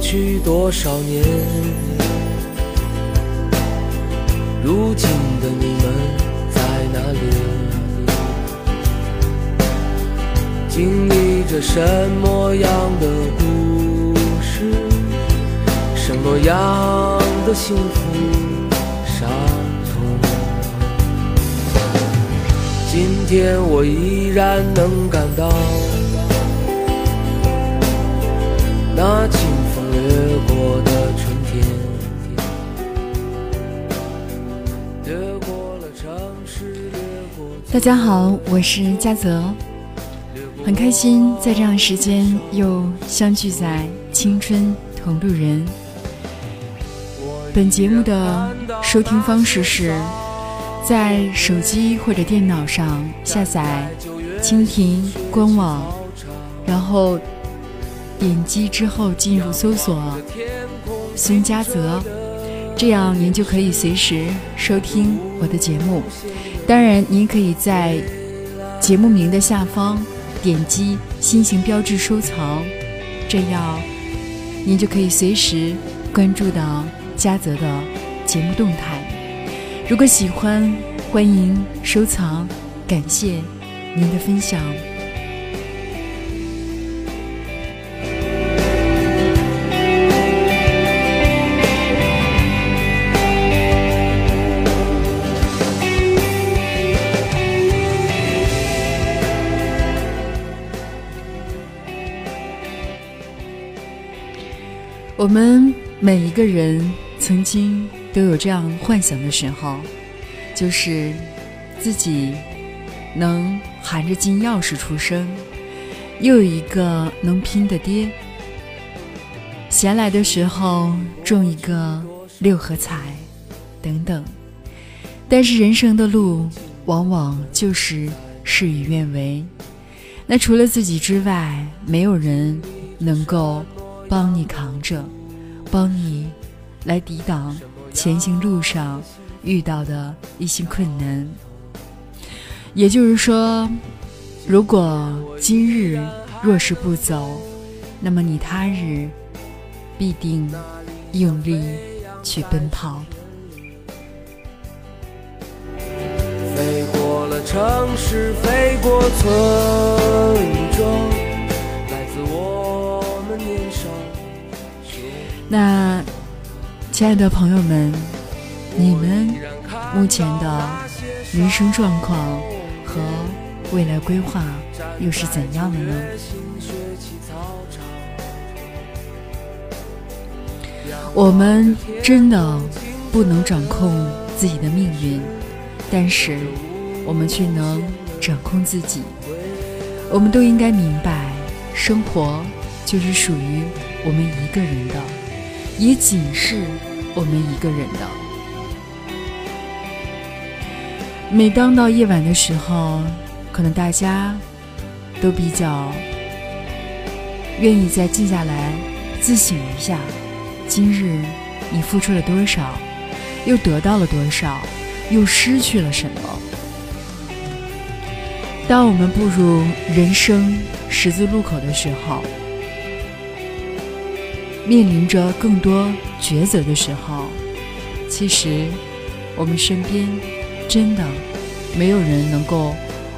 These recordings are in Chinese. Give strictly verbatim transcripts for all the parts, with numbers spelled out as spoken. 去多少年，如今的你们在哪里？经历着什么样的故事，什么样的幸福伤痛？今天我依然能感到那清风掠过的春天，掠过了城市，掠过。大家好，我是嘉泽，很开心在这样时间又相聚在青春同路人。本节目的收听方式是在手机或者电脑上下载蜻蜓官网，然后点击之后进入搜索孙嘉泽，这样您就可以随时收听我的节目。当然您可以在节目名的下方点击心形标志收藏，这样您就可以随时关注到嘉泽的节目动态。如果喜欢，欢迎收藏，感谢您的分享。我们每一个人曾经都有这样幻想的时候，就是自己能含着金钥匙出生，又有一个能拼的爹，闲来的时候中一个六合彩等等。但是人生的路往往就是事与愿违，那除了自己之外，没有人能够帮你扛着，帮你来抵挡前行路上遇到的一些困难。也就是说，如果今日若是不走，那么你他日必定用力去奔跑。飞过了城市，飞过村庄，来自我们年少。那亲爱的朋友们，你们目前的人生状况和未来规划又是怎样的呢？我们真的不能掌控自己的命运，但是我们却能掌控自己。我们都应该明白，生活就是属于我们一个人的，也仅是我们一个人的。每当到夜晚的时候，可能大家都比较愿意再静下来自省一下，今日你付出了多少，又得到了多少，又失去了什么。当我们步入人生十字路口的时候，面临着更多抉择的时候，其实我们身边真的没有人能够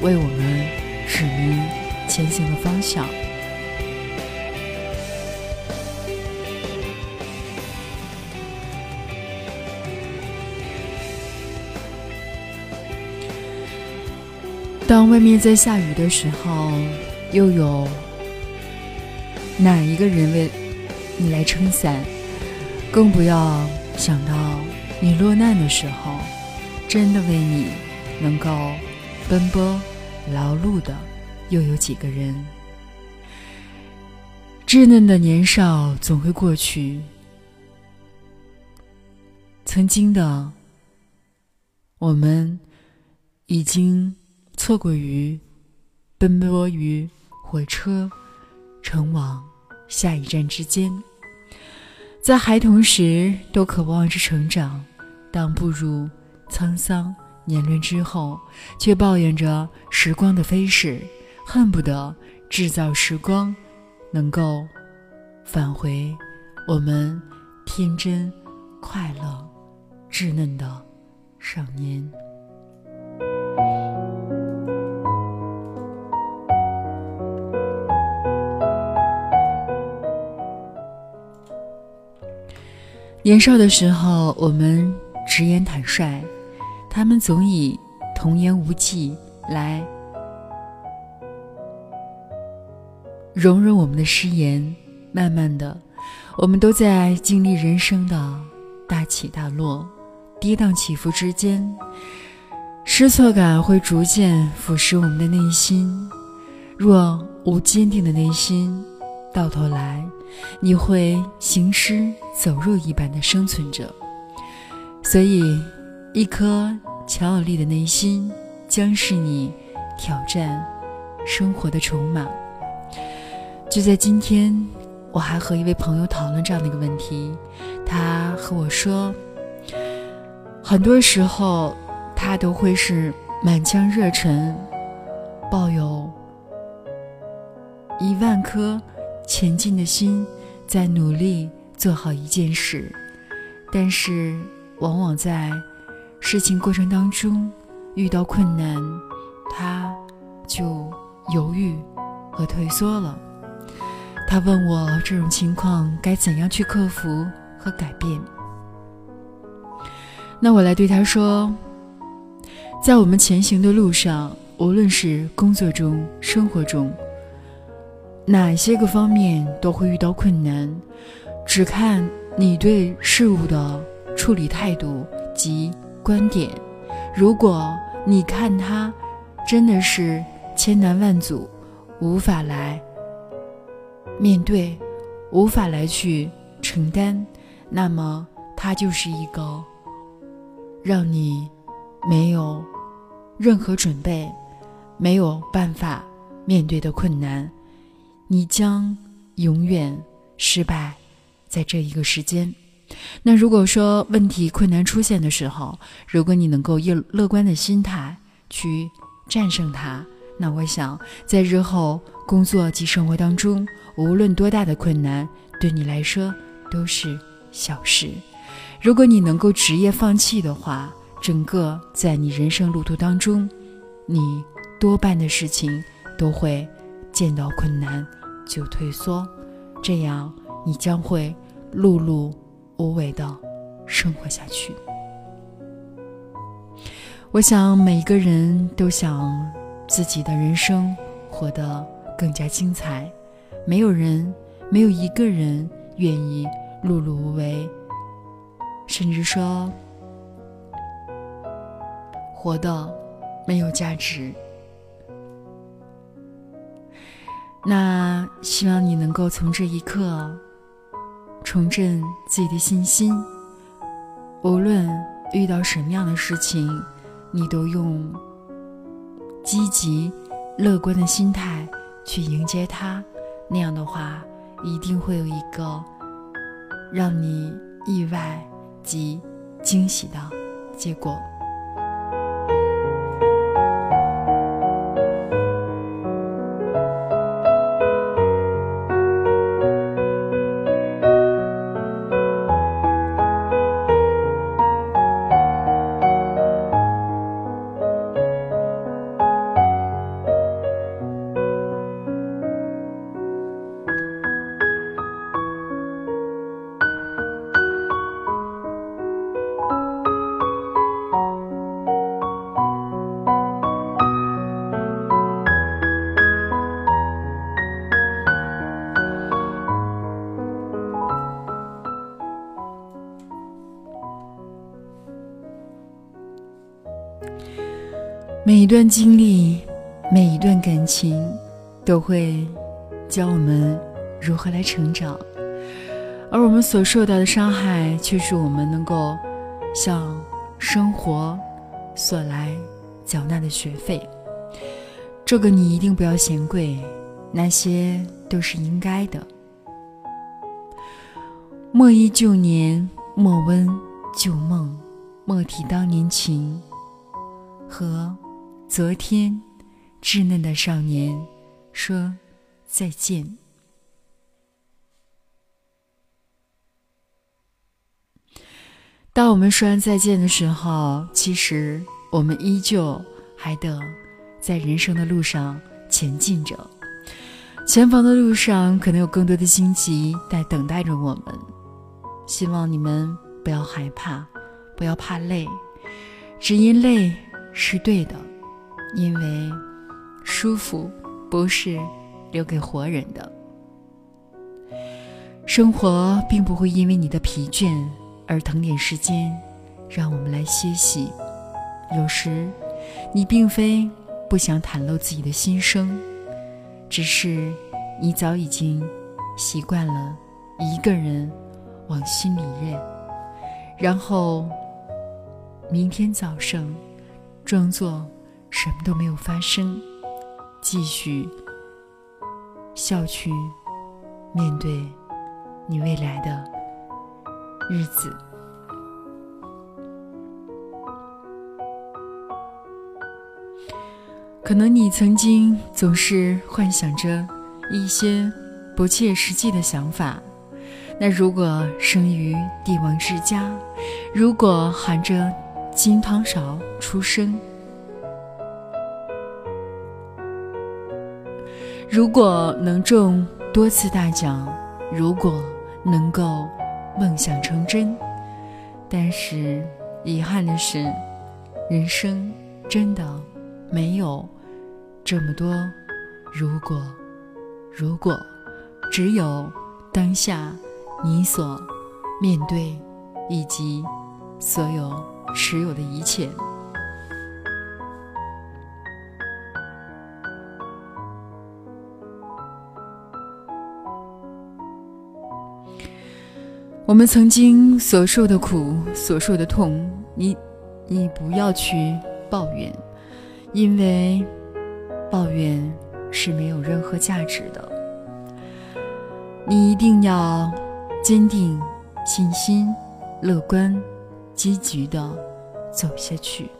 为我们指明前行的方向。当外面在下雨的时候，又有哪一个人为你来撑伞？更不要想到你落难的时候，真的为你能够奔波劳碌的又有几个人？稚嫩的年少总会过去，曾经的我们已经错过于奔波于火车乘往下一站之间。在孩童时都渴望着成长，当步入沧桑年轮之后，却抱怨着时光的飞逝，恨不得制造时光能够返回我们天真、快乐、稚嫩的少年。年少的时候，我们直言坦率，他们总以童言无忌来容忍我们的失言。慢慢的，我们都在经历人生的大起大落，跌宕起伏之间，失措感会逐渐腐蚀我们的内心。若无坚定的内心，到头来你会行尸走肉一般的生存着。所以一颗强有力的内心，将是你挑战生活的筹码。就在今天，我还和一位朋友讨论这样的一个问题，他和我说，很多时候他都会是满腔热忱，抱有一万颗前进的心，在努力做好一件事，但是往往在事情过程当中遇到困难，他就犹豫和退缩了。他问我这种情况该怎样去克服和改变。那我来对他说，在我们前行的路上，无论是工作中、生活中，哪些个方面都会遇到困难，只看你对事物的处理态度及观点。如果你看它真的是千难万阻，无法来面对，无法来去承担，那么它就是一个让你没有任何准备，没有办法面对的困难。你将永远失败在这一个时间。那如果说问题困难出现的时候，如果你能够以乐观的心态去战胜它，那我想在日后工作及生活当中，无论多大的困难，对你来说都是小事。如果你能够职业放弃的话，整个在你人生路途当中，你多半的事情都会见到困难就退缩，这样你将会碌碌无为的生活下去。我想每个人都想自己的人生活得更加精彩，没有人，没有一个人愿意碌碌无为，甚至说活得没有价值。那希望你能够从这一刻重振自己的信心，无论遇到什么样的事情，你都用积极乐观的心态去迎接它。那样的话，一定会有一个让你意外及惊喜的结果。每一段经历，每一段感情，都会教我们如何来成长，而我们所受到的伤害，却是我们能够向生活所来缴纳的学费。这个你一定不要嫌贵，那些都是应该的。莫忆旧年，莫温旧梦，莫提当年情和昨天稚嫩的少年说再见。当我们说完再见的时候，其实我们依旧还得在人生的路上前进着，前方的路上可能有更多的荆棘在等待着我们。希望你们不要害怕，不要怕累，只因累是对的，因为舒服不是留给活人的。生活并不会因为你的疲倦而腾点时间让我们来歇息。有时你并非不想袒露自己的心声，只是你早已经习惯了一个人往心里咽，然后明天早上装作什么都没有发生，继续笑去面对你未来的日子。可能你曾经总是幻想着一些不切实际的想法，那如果生于帝王之家，如果含着金汤勺出生，如果能中多次大奖，如果能够梦想成真，但是遗憾的是，人生真的没有这么多如果，如果只有当下你所面对以及所有持有的一切。我们曾经所受的苦，所受的痛，你你不要去抱怨，因为抱怨是没有任何价值的。你一定要坚定信心，乐观积极地走下去。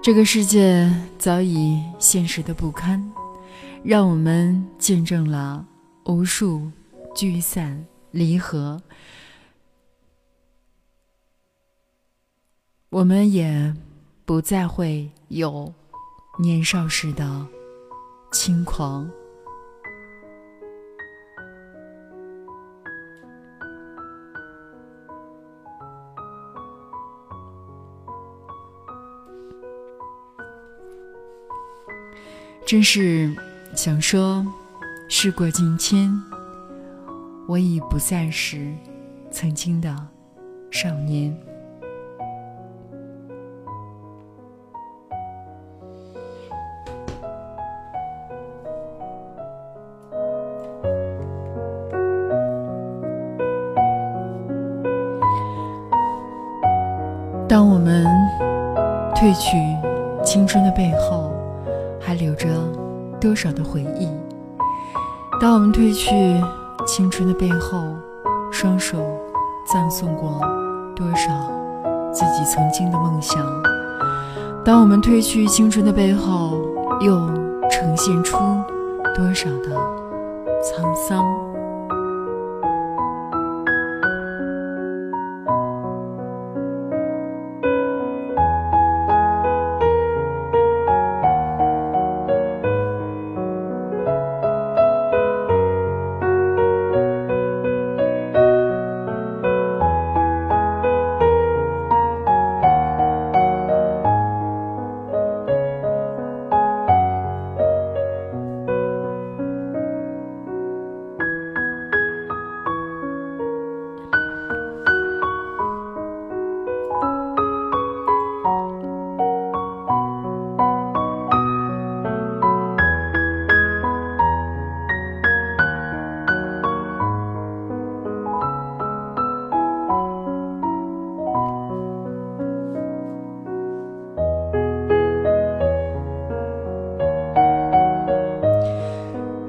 这个世界早已现实的不堪，让我们见证了无数聚散离合，我们也不再会有年少时的轻狂。真是想说，事过境迁，我已不再是曾经的少年。当我们褪去青春的背后，还留着多少的回忆？当我们褪去青春的背后，双手葬送过多少自己曾经的梦想？当我们褪去青春的背后，又呈现出多少的沧桑？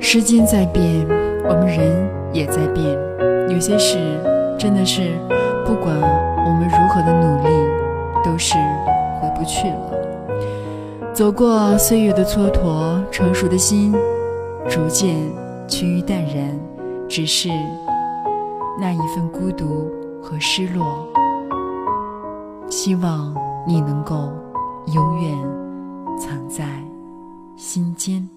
时间在变，我们人也在变，有些事真的是不管我们如何的努力都是回不去了。走过岁月的蹉跎，成熟的心逐渐趋于淡然，只是那一份孤独和失落。希望你能够永远藏在心间。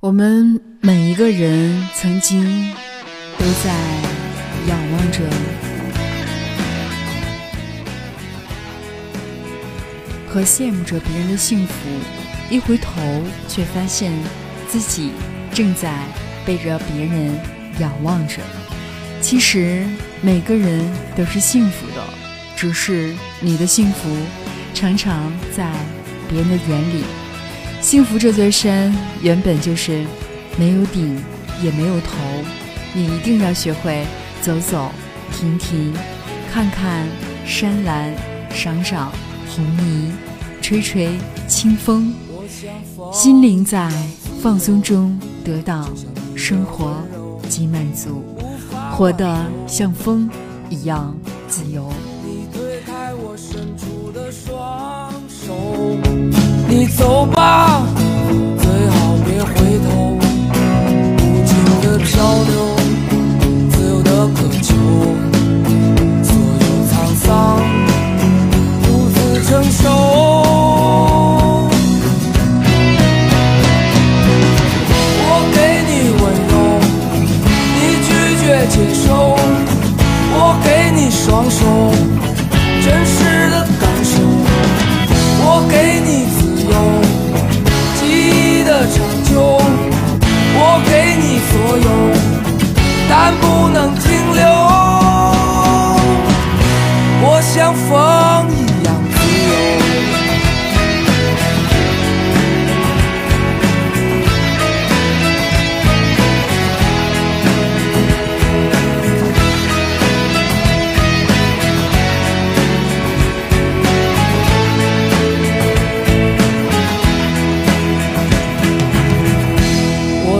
我们每一个人曾经都在仰望着和羡慕着别人的幸福，一回头却发现自己正在被着别人仰望着。其实每个人都是幸福的，只是你的幸福常常在别人的眼里。幸福这座山原本就是没有顶也没有头，你一定要学会走走停停，看看山岚，赏赏红泥，吹吹清风，心灵在放松中得到生活及满足，活得像风一样自由。你推开我伸出的双手，你走吧，最好别回头，无尽的漂流，自由的渴求，所有沧桑独自承受。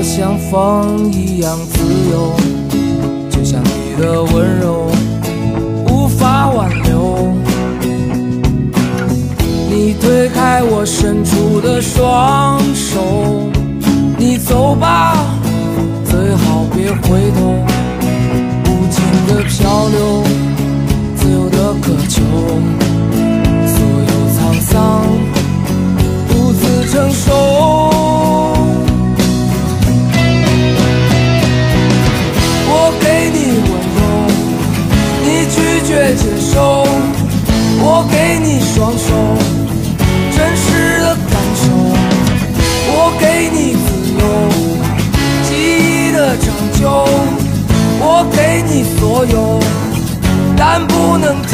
像风一样自由，就像你的温柔无法挽留。你推开我伸出的双手，你走吧，最好别回头，无尽的漂流，自由的渴求，所有沧桑独自承受。接受，我给你双手，真实的感受，我给你自由，记忆的长久，我给你所有，但不能。